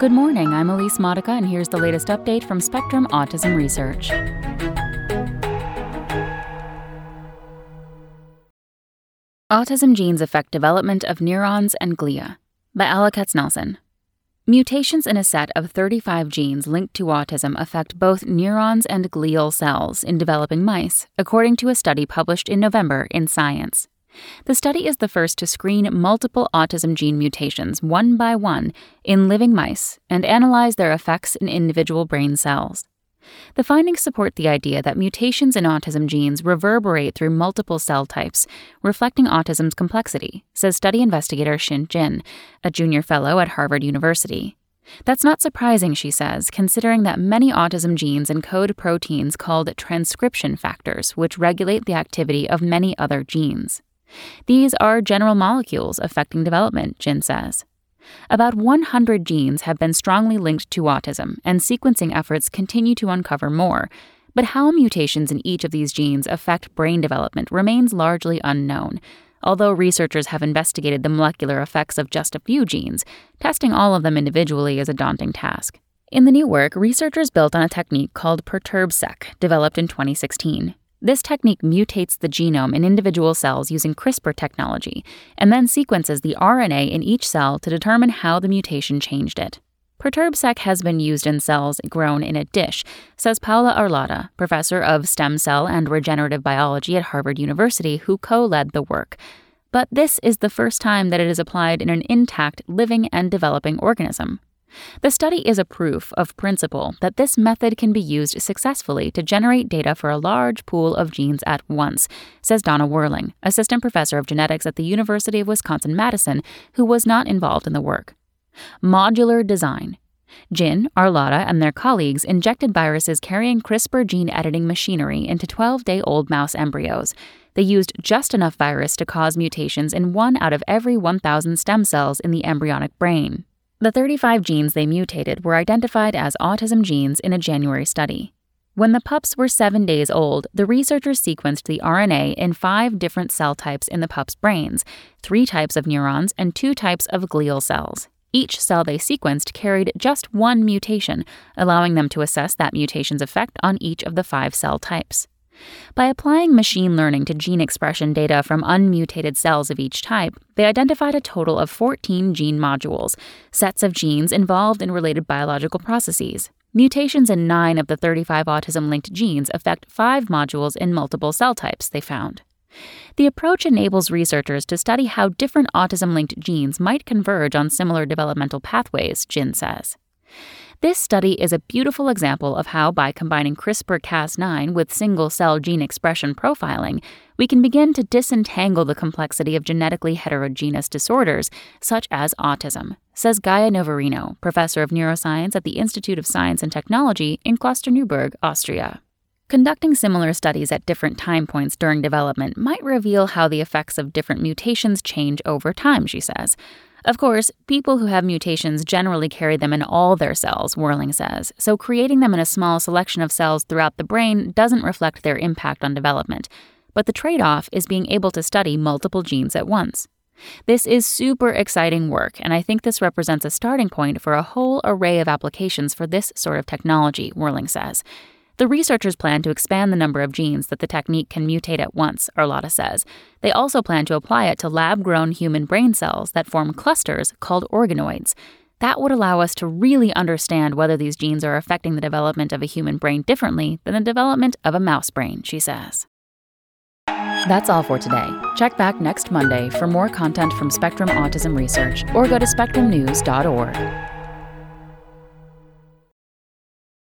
Good morning, I'm Elise Modica, and here's the latest update from Spectrum Autism Research. Autism genes affect development of neurons and glia, by Alla Katz-Nelson. Mutations in a set of 35 genes linked to autism affect both neurons and glial cells in developing mice, according to a study published in November in Science. The study is the first to screen multiple autism gene mutations one by one in living mice and analyze their effects in individual brain cells. The findings support the idea that mutations in autism genes reverberate through multiple cell types, reflecting autism's complexity, says study investigator Xin Jin, a junior fellow at Harvard University. That's not surprising, she says, considering that many autism genes encode proteins called transcription factors, which regulate the activity of many other genes. These are general molecules affecting development, Jin says. About 100 genes have been strongly linked to autism, and sequencing efforts continue to uncover more, but how mutations in each of these genes affect brain development remains largely unknown, although researchers have investigated the molecular effects of just a few genes. Testing all of them individually is a daunting task. In the new work, researchers built on a technique called PerturbSeq, developed in 2016. This technique mutates the genome in individual cells using CRISPR technology and then sequences the RNA in each cell to determine how the mutation changed it. PerturbSeq has been used in cells grown in a dish, says Paola Arlotta, professor of stem cell and regenerative biology at Harvard University, who co-led the work. But this is the first time that it is applied in an intact, living and developing organism. The study is a proof of principle that this method can be used successfully to generate data for a large pool of genes at once, says Donna Werling, assistant professor of genetics at the University of Wisconsin-Madison, who was not involved in the work. Modular design. Jin, Arlotta, and their colleagues injected viruses carrying CRISPR gene editing machinery into 12-day-old mouse embryos. They used just enough virus to cause mutations in 1 out of every 1,000 stem cells in the embryonic brain. The 35 genes they mutated were identified as autism genes in a January study. When the pups were 7 days old, the researchers sequenced the RNA in 5 different cell types in the pups' brains, 3 types of neurons and 2 types of glial cells. Each cell they sequenced carried just one mutation, allowing them to assess that mutation's effect on each of the 5 cell types. By applying machine learning to gene expression data from unmutated cells of each type, they identified a total of 14 gene modules, sets of genes involved in related biological processes. Mutations in 9 of the 35 autism-linked genes affect 5 modules in multiple cell types, they found. The approach enables researchers to study how different autism-linked genes might converge on similar developmental pathways, Jin says. This study is a beautiful example of how, by combining CRISPR-Cas9 with single-cell gene expression profiling, we can begin to disentangle the complexity of genetically heterogeneous disorders, such as autism, says Gaia Novarino, professor of neuroscience at the Institute of Science and Technology in Klosterneuburg, Austria. Conducting similar studies at different time points during development might reveal how the effects of different mutations change over time, she says. Of course, people who have mutations generally carry them in all their cells, Werling says, so creating them in a small selection of cells throughout the brain doesn't reflect their impact on development. But the trade-off is being able to study multiple genes at once. This is super exciting work, and I think this represents a starting point for a whole array of applications for this sort of technology, Werling says. The researchers plan to expand the number of genes that the technique can mutate at once, Arlotta says. They also plan to apply it to lab-grown human brain cells that form clusters called organoids. That would allow us to really understand whether these genes are affecting the development of a human brain differently than the development of a mouse brain, she says. That's all for today. Check back next Monday for more content from Spectrum Autism Research, or go to spectrumnews.org.